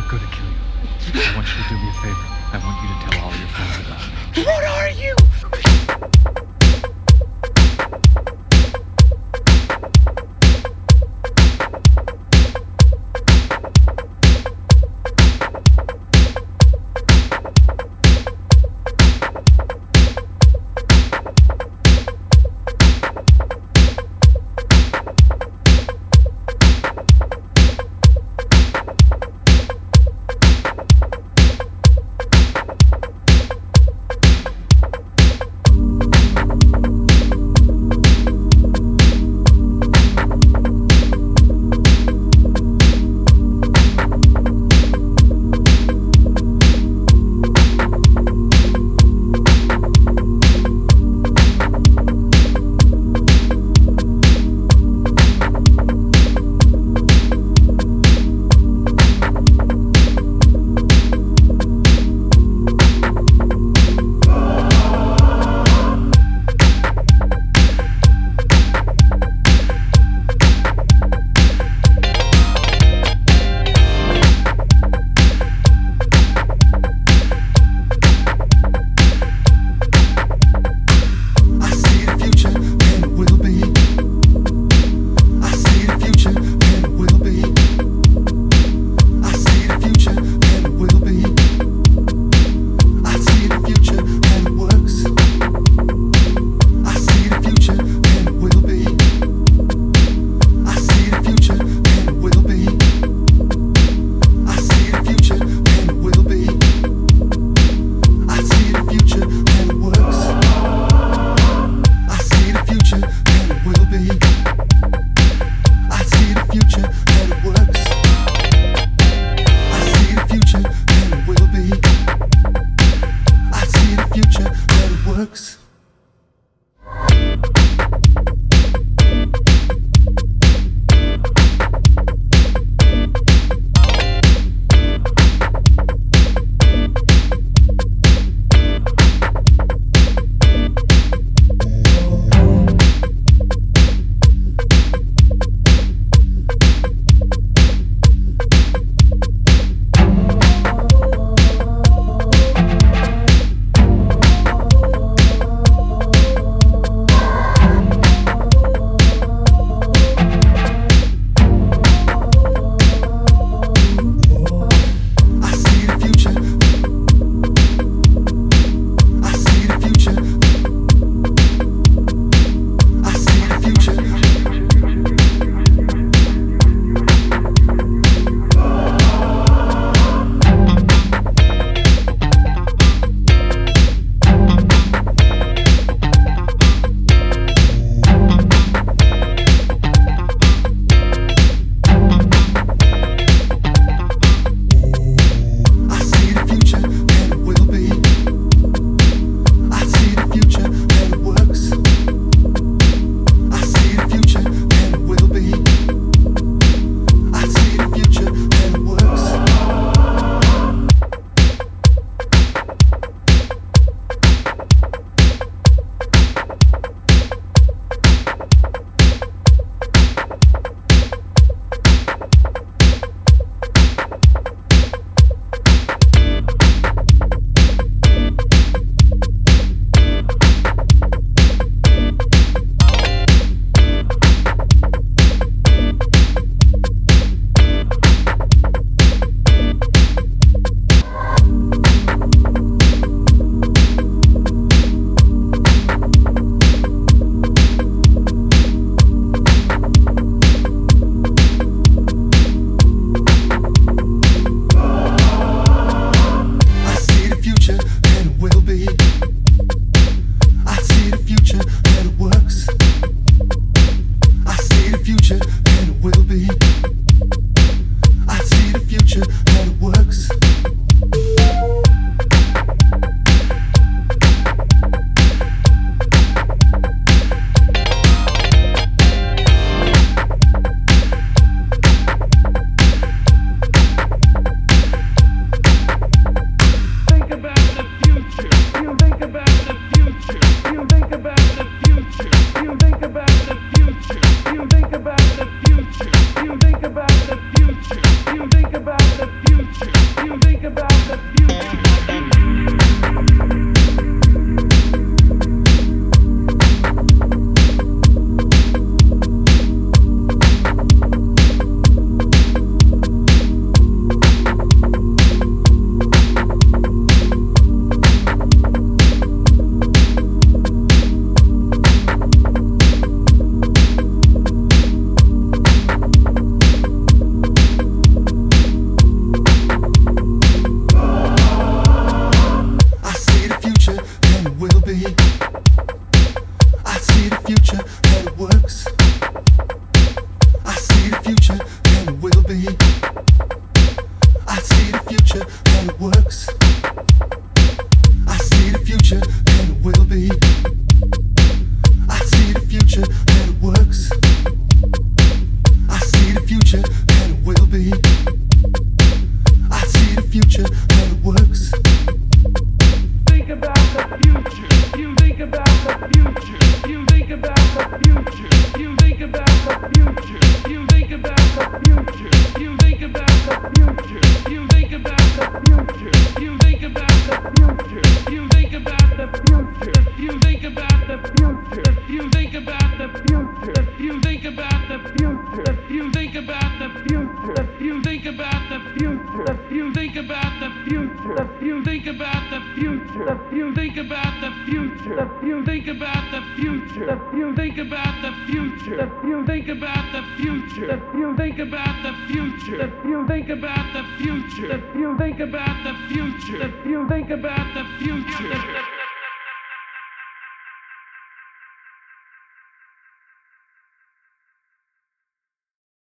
not going to kill you. I want you to do me a favor. I want you to tell all your friends about me. What are you? If you think about the future.